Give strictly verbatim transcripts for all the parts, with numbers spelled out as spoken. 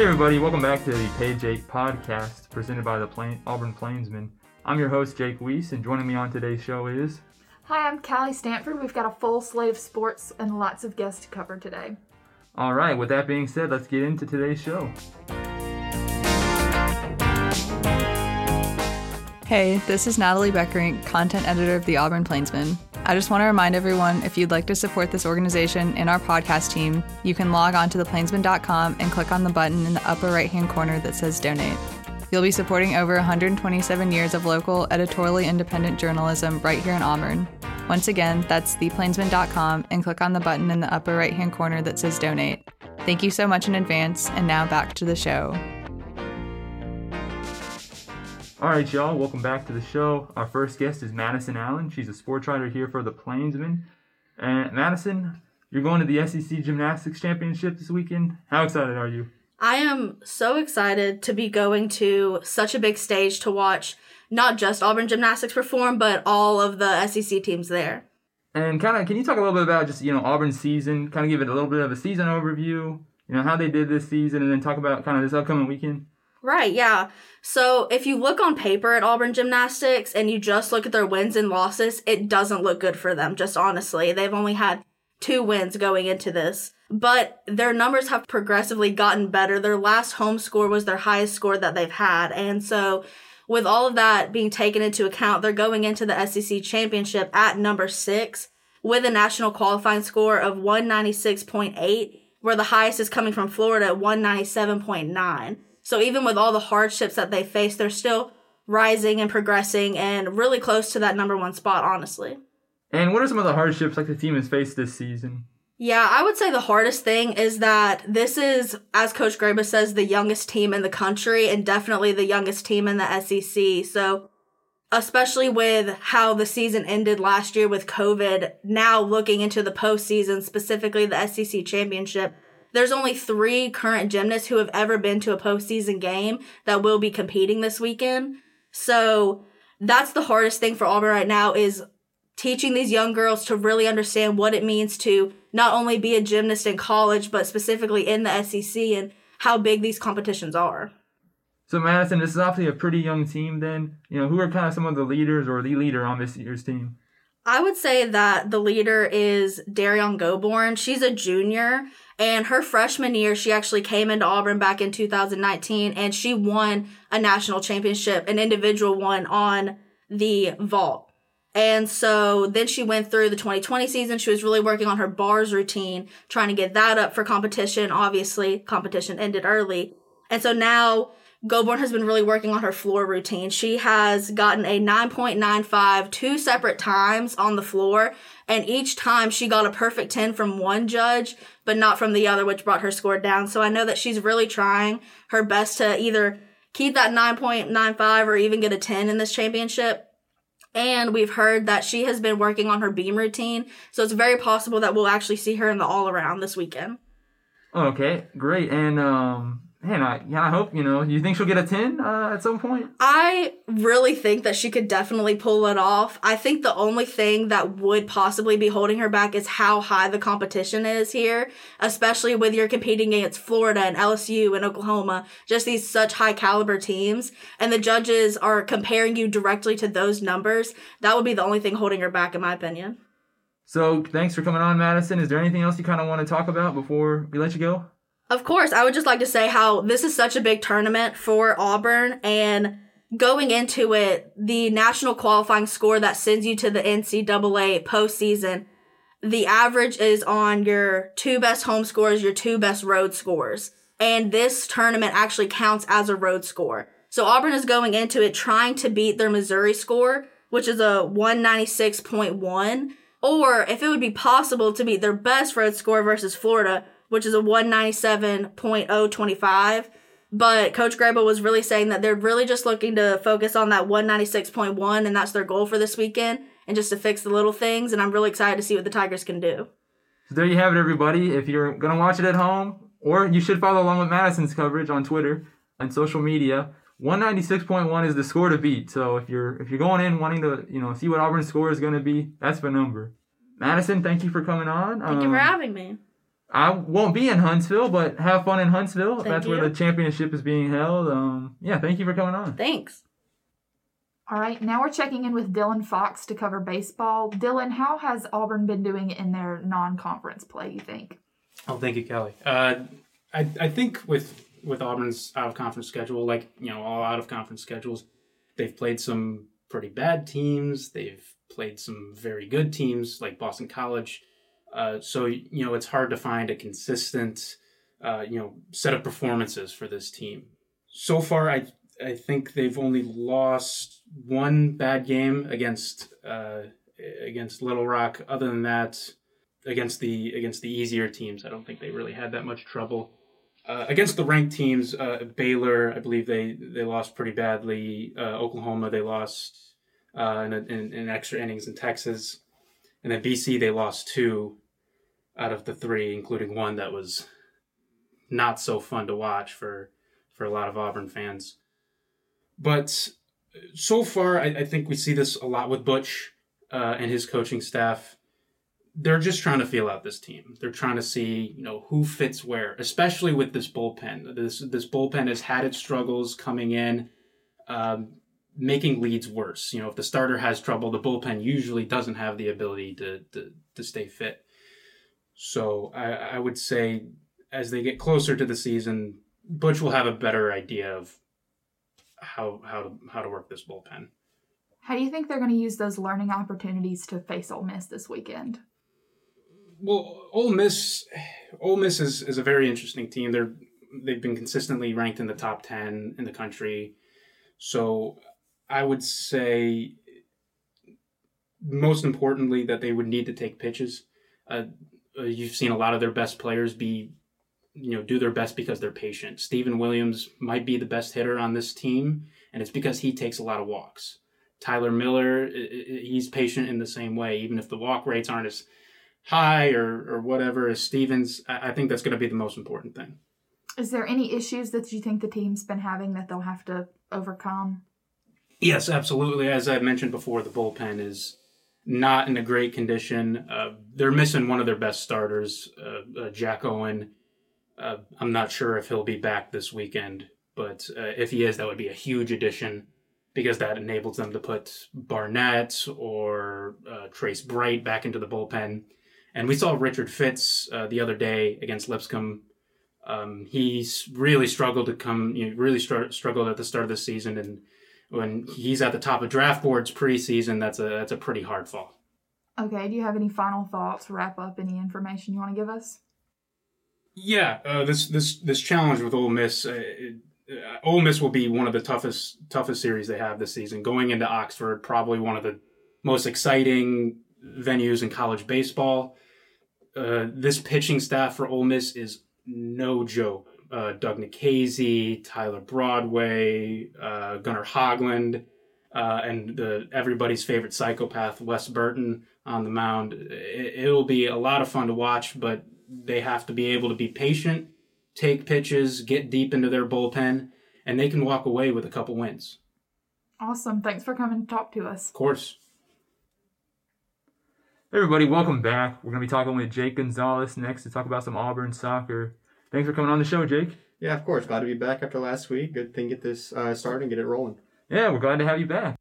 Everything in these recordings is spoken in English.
Hey everybody, welcome back to the Page eight podcast presented by the Plain, Auburn Plainsman. I'm your host Jake Weese, and joining me on today's show is... Hi, I'm Callie Stanford. We've got a full slate of sports and lots of guests to cover today. Alright, with that being said, let's get into today's show. Hey, this is Natalie Beckerink, content editor of the Auburn Plainsman. I just want to remind everyone, if you'd like to support this organization and our podcast team, you can log on to the plainsman dot com and click on the button in the upper right-hand corner that says Donate. You'll be supporting over one hundred twenty-seven years of local, editorially independent journalism right here in Auburn. Once again, that's the plainsman dot com and click on the button in the upper right-hand corner that says Donate. Thank you so much in advance, and now back to the show. All right, y'all, welcome back to the show. Our first guest is Madison Allen. She's a sports writer here for the Plainsman. And Madison, you're going to the S E C Gymnastics Championship this weekend. How excited are you? I am so excited to be going to such a big stage to watch not just Auburn Gymnastics perform, but all of the S E C teams there. And kind of, can you talk a little bit about just, you know, Auburn's season, kind of give it a little bit of a season overview, you know, how they did this season, and then talk about kind of this upcoming weekend? Right, yeah. So if you look on paper at Auburn Gymnastics and you just look at their wins and losses, it doesn't look good for them, just honestly. They've only had two wins going into this. But their numbers have progressively gotten better. Their last home score was their highest score that they've had. And so with all of that being taken into account, they're going into the S E C Championship at number six with a national qualifying score of one ninety-six point eight, where the highest is coming from Florida at one ninety-seven point nine. So even with all the hardships that they face, they're still rising and progressing and really close to that number one spot, honestly. And what are some of the hardships like the team has faced this season? Yeah, I would say the hardest thing is that this is, as Coach Graba says, the youngest team in the country and definitely the youngest team in the S E C. So especially with how the season ended last year with COVID, now looking into the postseason, specifically the S E C Championship, there's only three current gymnasts who have ever been to a postseason game that will be competing this weekend. So that's the hardest thing for Auburn right now, is teaching these young girls to really understand what it means to not only be a gymnast in college, but specifically in the S E C and how big these competitions are. So Madison, this is obviously a pretty young team then. You know, who are kind of some of the leaders or the leader on this year's team? I would say that the leader is Darian Goburn. She's a junior. And her freshman year, she actually came into Auburn back in two thousand nineteen, and she won a national championship, an individual one, on the vault. And so then she went through the twenty twenty season. She was really working on her bars routine, trying to get that up for competition. Obviously, competition ended early. And so now Goburn has been really working on her floor routine. She has gotten a nine point nine five two separate times on the floor, and each time she got a perfect ten from one judge, but not from the other, which brought her score down. So I know that she's really trying her best to either keep that nine point nine five or even get a ten in this championship. And we've heard that she has been working on her beam routine, so it's very possible that we'll actually see her in the all-around this weekend. Okay, great. And, um... Man, I, yeah, I hope, you know, you think she'll get a ten uh, at some point? I really think that she could definitely pull it off. I think the only thing that would possibly be holding her back is how high the competition is here, especially with you're competing against Florida and L S U and Oklahoma, just these such high caliber teams. And the judges are comparing you directly to those numbers. That would be the only thing holding her back, in my opinion. So thanks for coming on, Madison. Is there anything else you kind of want to talk about before we let you go? Of course, I would just like to say how this is such a big tournament for Auburn, and going into it, the national qualifying score that sends you to the N C double A postseason, the average is on your two best home scores, your two best road scores, and this tournament actually counts as a road score. So Auburn is going into it trying to beat their Missouri score, which is a one ninety-six point one, or if it would be possible to beat their best road score versus Florida, which is a one ninety-seven point oh two five. But Coach Graba was really saying that they're really just looking to focus on that one ninety-six point one, and that's their goal for this weekend, and just to fix the little things, and I'm really excited to see what the Tigers can do. So there you have it, everybody. If you're going to watch it at home, or you should follow along with Madison's coverage on Twitter and social media, one ninety-six point one is the score to beat. So if you're if you're going in wanting to, you know, see what Auburn's score is going to be, that's the number. Madison, thank you for coming on. Thank um, you for having me. I won't be in Huntsville, but have fun in Huntsville. Thank That's you. Where the championship is being held. Um, yeah, thank you for coming on. Thanks. All right, now we're checking in with Dylan Fox to cover baseball. Dylan, how has Auburn been doing in their non-conference play, you think? Oh, thank you, Callie. Uh, I I think with with Auburn's out-of-conference schedule, like, you know, all out-of-conference schedules, they've played some pretty bad teams. They've played some very good teams, like Boston College. Uh, so, you know, it's hard to find a consistent, uh, you know, set of performances for this team. So far, I I think they've only lost one bad game against uh, against Little Rock. Other than that, against the against the easier teams, I don't think they really had that much trouble. Uh, against the ranked teams, uh, Baylor, I believe they, they lost pretty badly. Uh, Oklahoma, they lost uh, in, a, in in extra innings in Texas, and then B C, they lost two out of the three, including one that was not so fun to watch for for a lot of Auburn fans. But so far, I, I think we see this a lot with Butch uh, and his coaching staff. They're just trying to feel out this team. They're trying to see, you know, who fits where, especially with this bullpen. This this bullpen has had its struggles coming in, um, making leads worse. You know, if the starter has trouble, the bullpen usually doesn't have the ability to to, to stay fit. So I, I would say as they get closer to the season, Butch will have a better idea of how how to how to work this bullpen. How do you think they're going to use those learning opportunities to face Ole Miss this weekend? Well, Ole Miss, Ole Miss is, is a very interesting team. They're they've been consistently ranked in the top ten in the country, so I would say most importantly that they would need to take pitches. Uh, you've seen a lot of their best players be, you know, do their best because they're patient. Steven Williams might be the best hitter on this team, and it's because he takes a lot of walks. Tyler Miller, he's patient in the same way, even if the walk rates aren't as high or, or whatever as Stevens. I think that's going to be the most important thing. Is there any issues that you think the team's been having that they'll have to overcome? Yes, absolutely. As I mentioned before, the bullpen is not in a great condition. Uh, they're missing one of their best starters, uh, uh, Jack Owen. Uh, I'm not sure if he'll be back this weekend, but uh, if he is, that would be a huge addition, because that enables them to put Barnett or uh, Trace Bright back into the bullpen. And we saw Richard Fitz uh, the other day against Lipscomb. Um, he's really struggled to come, you know, really str- struggled at the start of the season. And when he's at the top of draft boards preseason, that's a that's a pretty hard fall. Okay, do you have any final thoughts, wrap up, any information you want to give us? Yeah, uh, this, this, this challenge with Ole Miss, uh, it, Uh, Ole Miss will be one of the toughest toughest series they have this season. Going into Oxford, probably one of the most exciting venues in college baseball. Uh, this pitching staff for Ole Miss is no joke. Uh, Doug Nikhazy, Tyler Broadway, uh, Gunnar Hoglund, uh, and the everybody's favorite psychopath, Wes Burton, on the mound. It, it'll be a lot of fun to watch, but they have to be able to be patient, take pitches, get deep into their bullpen, and they can walk away with a couple wins. Awesome. Thanks for coming to talk to us. Of course. Hey everybody, welcome back. We're going to be talking with Jake Gonzalez next to talk about some Auburn soccer. Thanks for coming on the show, Jake. Yeah, of course. Glad to be back after last week. Good thing to get this uh, started and get it rolling. Yeah, we're glad to have you back.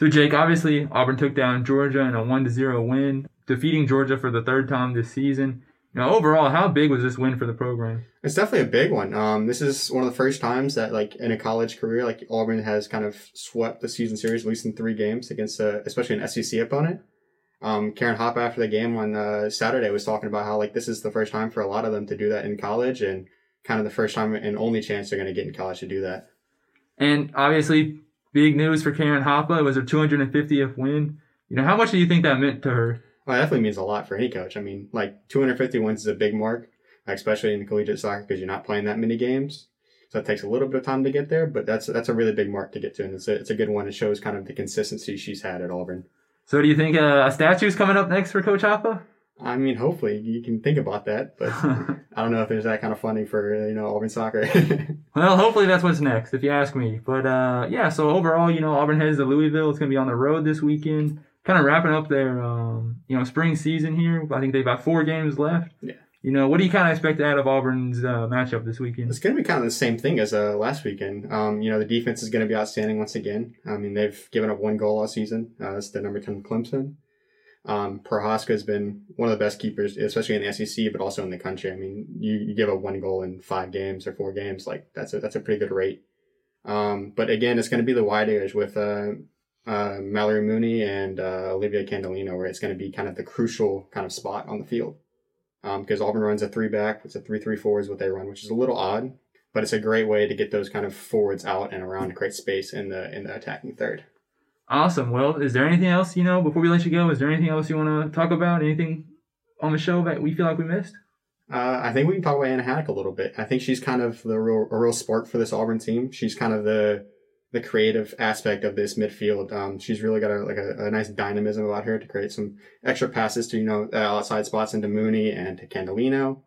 So, Jake, obviously Auburn took down Georgia in a one to zero win, defeating Georgia for the third time this season. Now, overall, how big was this win for the program? It's definitely a big one. Um, this is one of the first times that, like, in a college career, like, Auburn has kind of swept the season series, at least in three games, against a, especially an S E C opponent. Um, Karen Hoppe, after the game on uh, Saturday, was talking about how, like, this is the first time for a lot of them to do that in college, and kind of the first time and only chance they're going to get in college to do that. And, obviously, big news for Karen Hoppe. It was her two hundred fiftieth win. You know, how much do you think that meant to her? Well, it definitely means a lot for any coach. I mean, like, two hundred fifty wins is a big mark, especially in collegiate soccer because you're not playing that many games. So it takes a little bit of time to get there, but that's that's a really big mark to get to, and it's a, it's a good one. It shows kind of the consistency she's had at Auburn. So do you think uh, a statue's coming up next for Coach Hoppe? I mean, hopefully. You can think about that, but I don't know if there's that kind of funding for, you know, Auburn soccer. Well, hopefully that's what's next, if you ask me. But, uh, yeah, so overall, you know, Auburn heads to Louisville. It's going to be on the road this weekend. Kind of wrapping up their, um, you know, spring season here. I think they've got four games left. Yeah. You know, what do you kind of expect out of Auburn's uh, matchup this weekend? It's going to be kind of the same thing as uh, last weekend. Um, you know, the defense is going to be outstanding once again. I mean, they've given up one goal all season. Uh, it's the number ten Clemson. Um, Prohaska has been one of the best keepers, especially in the S E C, but also in the country. I mean, you, you give up one goal in five games or four games, like that's a that's a pretty good rate. Um, but again, it's going to be the wide areas with uh, uh, Mallory Mooney and uh, Olivia Candelino, where it's going to be kind of the crucial kind of spot on the field. Because um, Auburn runs a three-back. It's a three three four is what they run, which is a little odd, but it's a great way to get those kind of forwards out and around to create space in the in the attacking third. Awesome. Well, is there anything else, you know, before we let you go, is there anything else you want to talk about? Anything on the show that we feel like we missed? Uh, I think we can talk about Anna Haddock a little bit. I think she's kind of the real, a real spark for this Auburn team. She's kind of the the creative aspect of this midfield. Um, she's really got a, like a, a nice dynamism about her to create some extra passes to, you know, uh, outside spots into Mooney and to Candelino,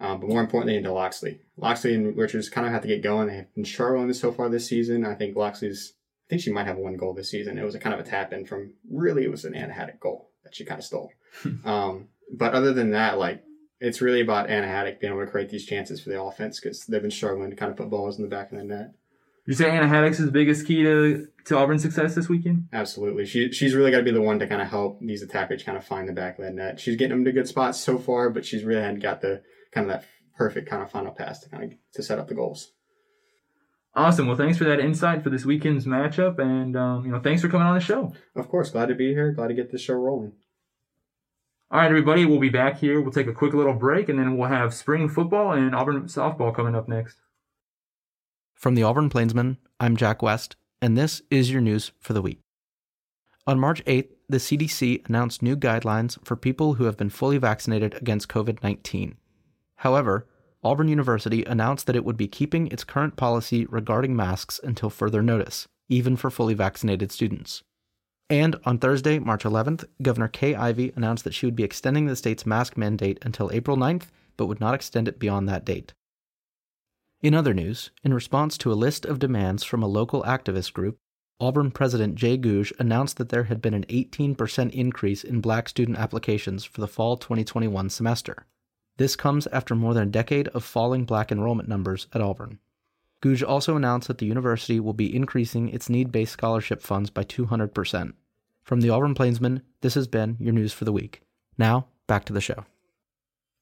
um, but more importantly into Loxley. Loxley and Richards kind of have to get going. They have been struggling so far this season. I think Loxley's, I think she might have one goal this season. It was a kind of a tap in from, really it was an Anna Haddock goal that she kind of stole. um, but other than that, like, it's really about Anna Haddock being able to create these chances for the offense because they've been struggling to kind of put balls in the back of the net. You say Anna Haddock's the biggest key to, to Auburn's success this weekend? Absolutely. She She's really got to be the one to kind of help these attackers kind of find the back of that net. She's getting them to good spots so far, but she's really hadn't got the kind of that perfect kind of final pass to kind of to set up the goals. Awesome. Well, thanks for that insight for this weekend's matchup, and um, you know, thanks for coming on the show. Of course. Glad to be here. Glad to get this show rolling. All right, everybody. We'll be back here. We'll take a quick little break, and then we'll have spring football and Auburn softball coming up next. From the Auburn Plainsman, I'm Jack West, and this is your news for the week. On March eighth, the C D C announced new guidelines for people who have been fully vaccinated against covid nineteen. However, Auburn University announced that it would be keeping its current policy regarding masks until further notice, even for fully vaccinated students. And on Thursday, March eleventh, Governor Kay Ivey announced that she would be extending the state's mask mandate until April ninth, but would not extend it beyond that date. In other news, in response to a list of demands from a local activist group, Auburn President Jay Gouge announced that there had been an eighteen percent increase in black student applications for the fall twenty twenty-one semester. This comes after more than a decade of falling black enrollment numbers at Auburn. Gouge also announced that the university will be increasing its need-based scholarship funds by two hundred percent. From the Auburn Plainsman, this has been your news for the week. Now, back to the show.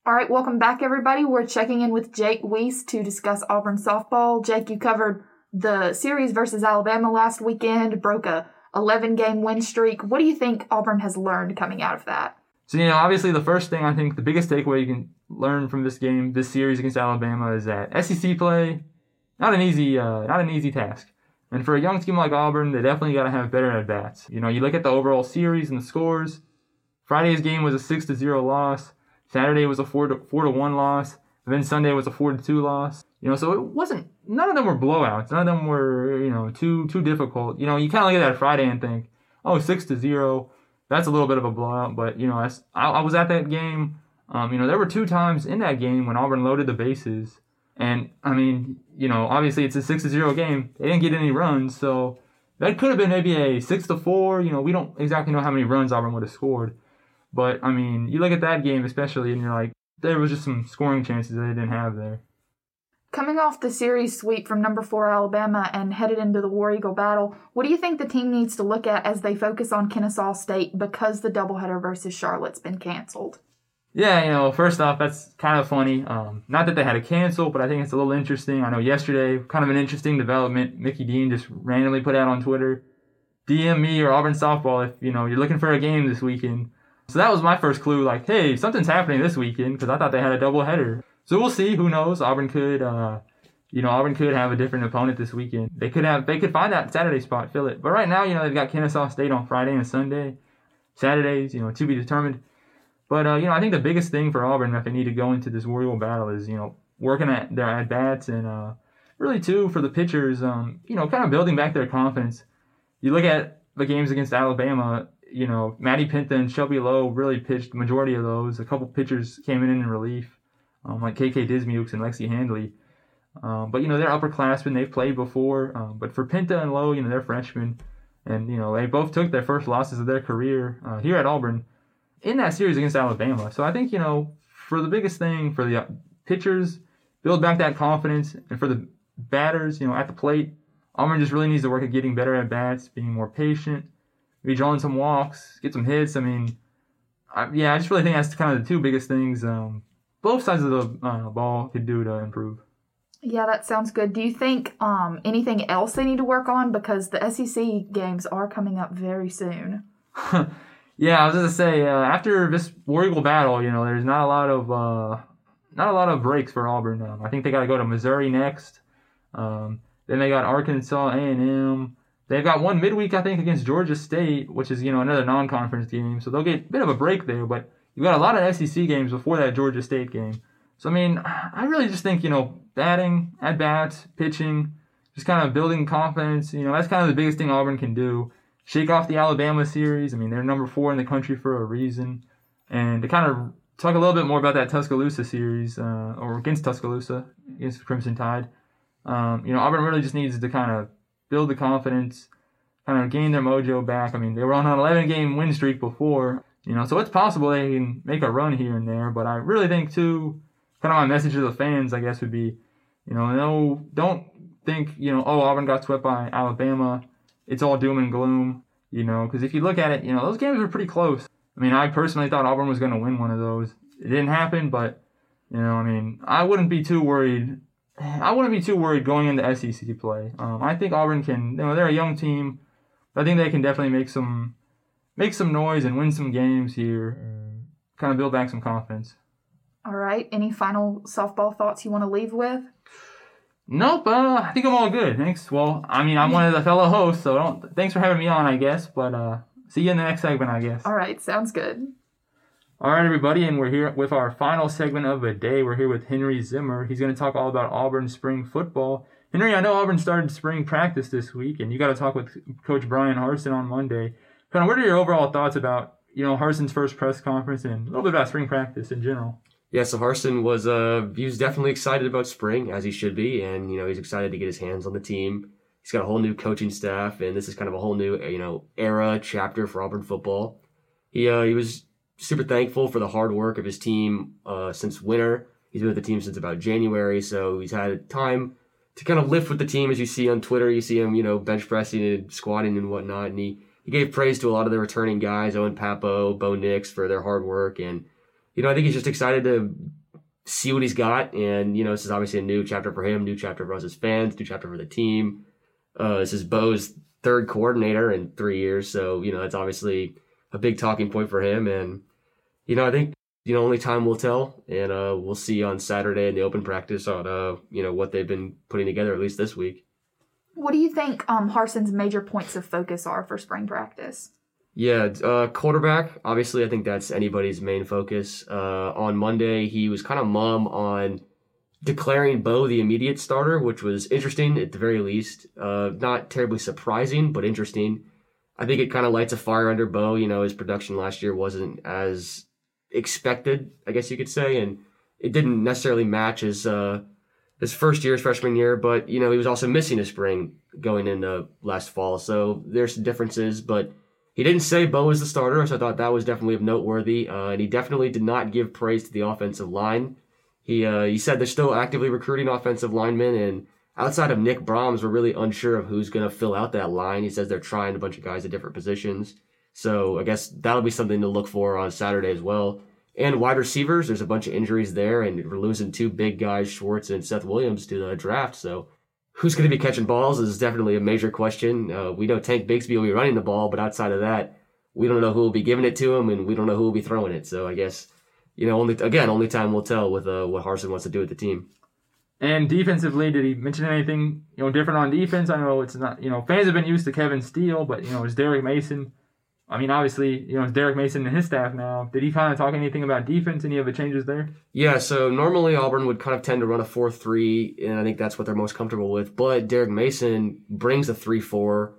All right, welcome back, everybody. We're checking in with Jake Weese to discuss Auburn softball. Jake, you covered the series versus Alabama last weekend, broke a eleven-game win streak. What do you think Auburn has learned coming out of that? So, you know, obviously the first thing I think, the biggest takeaway you can learn from this game, this series against Alabama, is that S E C play, not an easy, uh, not an easy task. And for a young team like Auburn, they definitely got to have better at-bats. You know, you look at the overall series and the scores. Friday's game was a six to zero loss. Saturday was a four to four to one loss, and then Sunday was a four to two loss. You know, so it wasn't. None of them were blowouts. None of them were, you know, too too difficult. You know, you kind of look at that Friday and think, oh, six to zero, that's a little bit of a blowout. But you know, I, I was at that game. Um, you know, there were two times in that game when Auburn loaded the bases, and I mean, you know, obviously it's a six to zero game. They didn't get any runs, so that could have been maybe a six to four. You know, we don't exactly know how many runs Auburn would have scored. But, I mean, you look at that game especially, and you're like, there was just some scoring chances that they didn't have there. Coming off the series sweep from number four Alabama and headed into the War Eagle battle, what do you think the team needs to look at as they focus on Kennesaw State because the doubleheader versus Charlotte's been canceled? Yeah, you know, first off, that's kind of funny. Um, not that they had to cancel, but I think it's a little interesting. I know yesterday, kind of an interesting development, Mickey Dean just randomly put out on Twitter, D M me or Auburn softball if, you know, you're looking for a game this weekend. So that was my first clue, like, hey, something's happening this weekend, because I thought they had a doubleheader. So we'll see. Who knows? Auburn could, uh, you know, Auburn could have a different opponent this weekend. They could have, they could find that Saturday spot, fill it. But right now, you know, they've got Kennesaw State on Friday and Sunday, Saturdays, you know, to be determined. But uh, you know, I think the biggest thing for Auburn that they need to go into this Warrior battle is, you know, working at their at bats and uh, really too for the pitchers, um, you know, kind of building back their confidence. You look at the games against Alabama. You know, Maddie Pinta and Shelby Lowe really pitched the majority of those. A couple pitchers came in in relief, um, like K K Dismukes and Lexi Handley. Um, but, you know, they're upperclassmen. They've played before. Um, but for Pinta and Lowe, you know, they're freshmen. And, you know, they both took their first losses of their career uh, here at Auburn in that series against Alabama. So I think, you know, for the biggest thing for the pitchers, build back that confidence. And for the batters, you know, at the plate, Auburn just really needs to work at getting better at bats, being more patient, maybe drawing some walks, get some hits. I mean, I, yeah, I just really think that's kind of the two biggest things um, both sides of the uh, ball could do to improve. Yeah, that sounds good. Do you think um, anything else they need to work on? Because the S E C games are coming up very soon. Yeah, I was going to say, uh, after this War Eagle battle, you know, there's not a lot of uh, not a lot of breaks for Auburn. Um, I think they got to go to Missouri next. Um, then they got Arkansas, A and M. They've got one midweek, I think, against Georgia State, which is, you know, another non-conference game. So they'll get a bit of a break there. But you've got a lot of S E C games before that Georgia State game. So, I mean, I really just think, you know, batting, at-bats, pitching, just kind of building confidence. You know, that's kind of the biggest thing Auburn can do. Shake off the Alabama series. I mean, they're number four in the country for a reason. And to kind of talk a little bit more about that Tuscaloosa series, uh, or against Tuscaloosa, against the Crimson Tide, um, you know, Auburn really just needs to kind of build the confidence, kind of gain their mojo back. I mean, they were on an eleven-game win streak before, you know, so it's possible they can make a run here and there. But I really think, too, kind of my message to the fans, I guess, would be, you know, no, don't think, you know, oh, Auburn got swept by Alabama. It's all doom and gloom, you know, because if you look at it, you know, those games were pretty close. I mean, I personally thought Auburn was going to win one of those. It didn't happen, but, you know, I mean, I wouldn't be too worried. I wouldn't be too worried going into S E C play. Um, I think Auburn can, you know, they're a young team. But I think they can definitely make some make some noise and win some games here, kind of build back some confidence. All right. Any final softball thoughts you want to leave with? Nope, uh, I think I'm all good. Thanks. Well, I mean, I'm one of the fellow hosts, so don't, thanks for having me on, I guess. But uh, see you in the next segment, I guess. All right, sounds good. All right, everybody, and we're here with our final segment of the day. We're here with Henry Zimmer. He's going to talk all about Auburn spring football. Henry, I know Auburn started spring practice this week, and you got to talk with Coach Brian Harsin on Monday. Kind of, what are your overall thoughts about, you know, Harsin's first press conference and a little bit about spring practice in general? Yeah, so Harsin was uh, he was definitely excited about spring, as he should be, and you know he's excited to get his hands on the team. He's got a whole new coaching staff, and this is kind of a whole new you know era chapter for Auburn football. He uh, he was super thankful for the hard work of his team uh, since winter. He's been with the team since about January, so he's had time to kind of lift with the team. As you see on Twitter, you see him you know bench pressing and squatting and whatnot, and he he gave praise to a lot of the returning guys, Owen Papo, Bo Nix, for their hard work. And You know, I think he's just excited to see what he's got. And, you know, this is obviously a new chapter for him, new chapter for us as fans, new chapter for the team. Uh, this is Bo's third coordinator in three years. So, you know, that's obviously a big talking point for him. And, you know, I think, you know, only time will tell. And uh, we'll see on Saturday in the open practice on, uh, you know, what they've been putting together, at least this week. What do you think um, Harsin's major points of focus are for spring practice? Yeah, uh, quarterback, obviously, I think that's anybody's main focus. Uh, on Monday, he was kind of mum on declaring Bo the immediate starter, which was interesting at the very least. Uh, not terribly surprising, but interesting. I think it kind of lights a fire under Bo. You know, his production last year wasn't as expected, I guess you could say, and it didn't necessarily match his, uh, his first year, his freshman year, but, you know, he was also missing a spring going into last fall. So there's some differences, but he didn't say Bo is the starter, so I thought that was definitely noteworthy. Uh, and he definitely did not give praise to the offensive line. He uh, he said they're still actively recruiting offensive linemen, and outside of Nick Brahms, we're really unsure of who's going to fill out that line. He says they're trying a bunch of guys at different positions. So I guess that'll be something to look for on Saturday as well. And wide receivers, there's a bunch of injuries there, and we're losing two big guys, Schwartz and Seth Williams, to the draft, so who's going to be catching balls is definitely a major question. Uh, we know Tank Bigsby will be running the ball, but outside of that, we don't know who will be giving it to him, and we don't know who will be throwing it. So I guess, you know, only again, only time will tell with uh, what Harsin wants to do with the team. And defensively, did he mention anything, you know, different on defense? I know it's not, you know, fans have been used to Kevin Steele, but, you know, it's Derek Mason. I mean, obviously, you know, it's Derek Mason and his staff now. Did he kind of talk anything about defense, any of the changes there? Yeah, so normally Auburn would kind of tend to run a four three, and I think that's what they're most comfortable with. But Derek Mason brings a three four,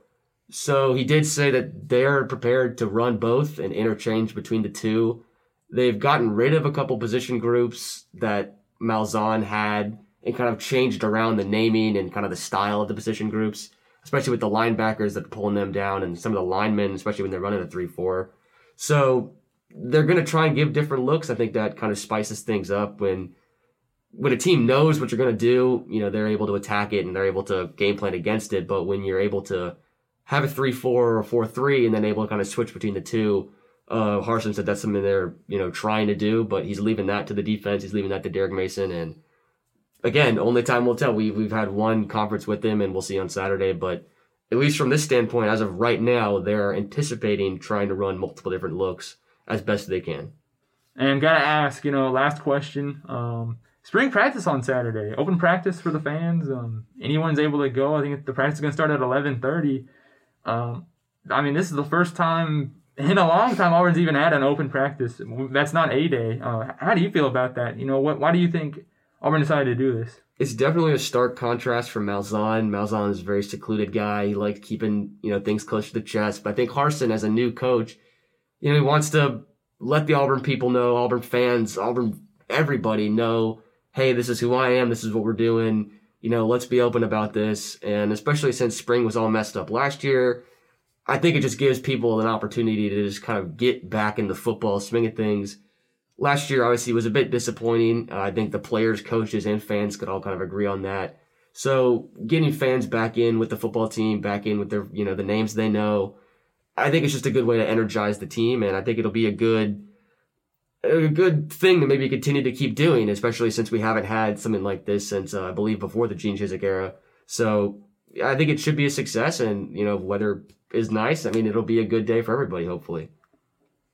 so he did say that they're prepared to run both and interchange between the two. They've gotten rid of a couple position groups that Malzahn had and kind of changed around the naming and kind of the style of the position groups, especially with the linebackers that are pulling them down and some of the linemen, especially when they're running a three four. So they're going to try and give different looks. I think that kind of spices things up when when a team knows what you're going to do. You know, they're able to attack it and they're able to game plan against it. But when you're able to have a three four or four three and then able to kind of switch between the two, uh, Harsin said that's something they're, you know, trying to do. But he's leaving that to the defense. He's leaving that to Derek Mason. And again, only time will tell. We, we've had one conference with him and we'll see on Saturday. But at least from this standpoint, as of right now, they're anticipating trying to run multiple different looks as best they can. And got to ask, you know, last question. Um, spring practice on Saturday. Open practice for the fans. Um, anyone's able to go. I think the practice is going to start at eleven thirty. Um, I mean, this is the first time in a long time Auburn's even had an open practice. That's not A-Day. Uh, how do you feel about that? You know, what? Why do you think Auburn decided to do this? It's definitely a stark contrast from Malzahn. Malzahn is a very secluded guy. He likes keeping, you know, things close to the chest. But I think Harsin, as a new coach, you know, he wants to let the Auburn people know, Auburn fans, Auburn, everybody know, hey, this is who I am. This is what we're doing. You know, let's be open about this. And especially since spring was all messed up last year, I think it just gives people an opportunity to just kind of get back in the football swing of things. Last year, obviously, was a bit disappointing. Uh, I think the players, coaches, and fans could all kind of agree on that. So getting fans back in with the football team, back in with their, you know, the names they know, I think it's just a good way to energize the team. And I think it'll be a good a good thing to maybe continue to keep doing, especially since we haven't had something like this since, uh, I believe, before the Gene Chizik era. So I think it should be a success. And, you know, weather is nice. I mean, it'll be a good day for everybody, hopefully.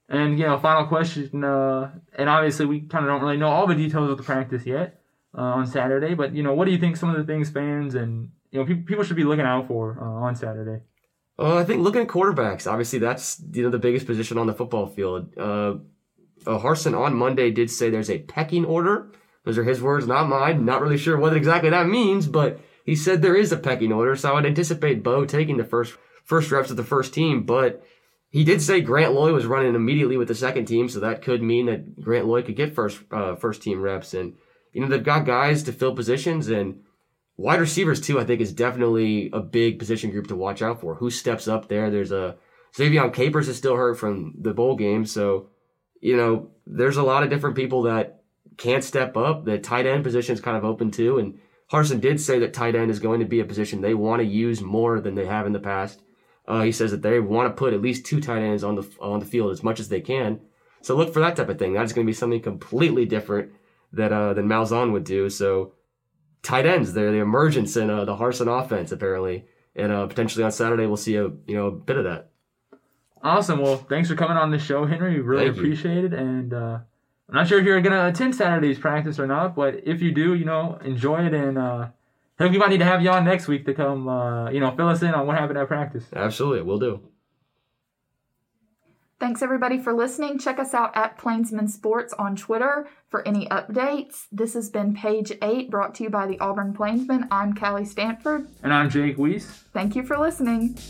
And, you know, final question, uh, and obviously we kind of don't really know all the details of the practice yet uh, on Saturday, but, you know, what do you think some of the things fans and, you know, pe- people should be looking out for uh, on Saturday? Uh, I think looking at quarterbacks, obviously that's, you know, the biggest position on the football field. Uh, uh, Harsin on Monday did say there's a pecking order. Those are his words, not mine. Not really sure what exactly that means, but he said there is a pecking order, so I would anticipate Bo taking the first first reps of the first team, but he did say Grant Loy was running immediately with the second team, so that could mean that Grant Loy could get first uh, first team reps. And, you know, they've got guys to fill positions, and wide receivers, too, I think is definitely a big position group to watch out for. Who steps up there? There's a Xavion Capers is still hurt from the bowl game, so, you know, there's a lot of different people that can't step up. The tight end position is kind of open, too, and Harsin did say that tight end is going to be a position they want to use more than they have in the past. Uh, he says that they want to put at least two tight ends on the on the field as much as they can. So look for that type of thing. That's going to be something completely different that uh, than Malzahn would do. So tight ends, they're the emergence in uh, the Harsin offense, apparently. And uh, potentially on Saturday we'll see a you know a bit of that. Awesome. Well, thanks for coming on the show, Henry. We really Thank appreciate you. it. And uh, I'm not sure if you're going to attend Saturday's practice or not, but if you do, you know, enjoy it and uh, – I think we might need to have you on next week to come, uh, you know, fill us in on what happened at practice. Absolutely, will do. Thanks, everybody, for listening. Check us out at Plainsman Sports on Twitter for any updates. This has been Page eight, brought to you by the Auburn Plainsman. I'm Callie Stanford. And I'm Jake Weese. Thank you for listening.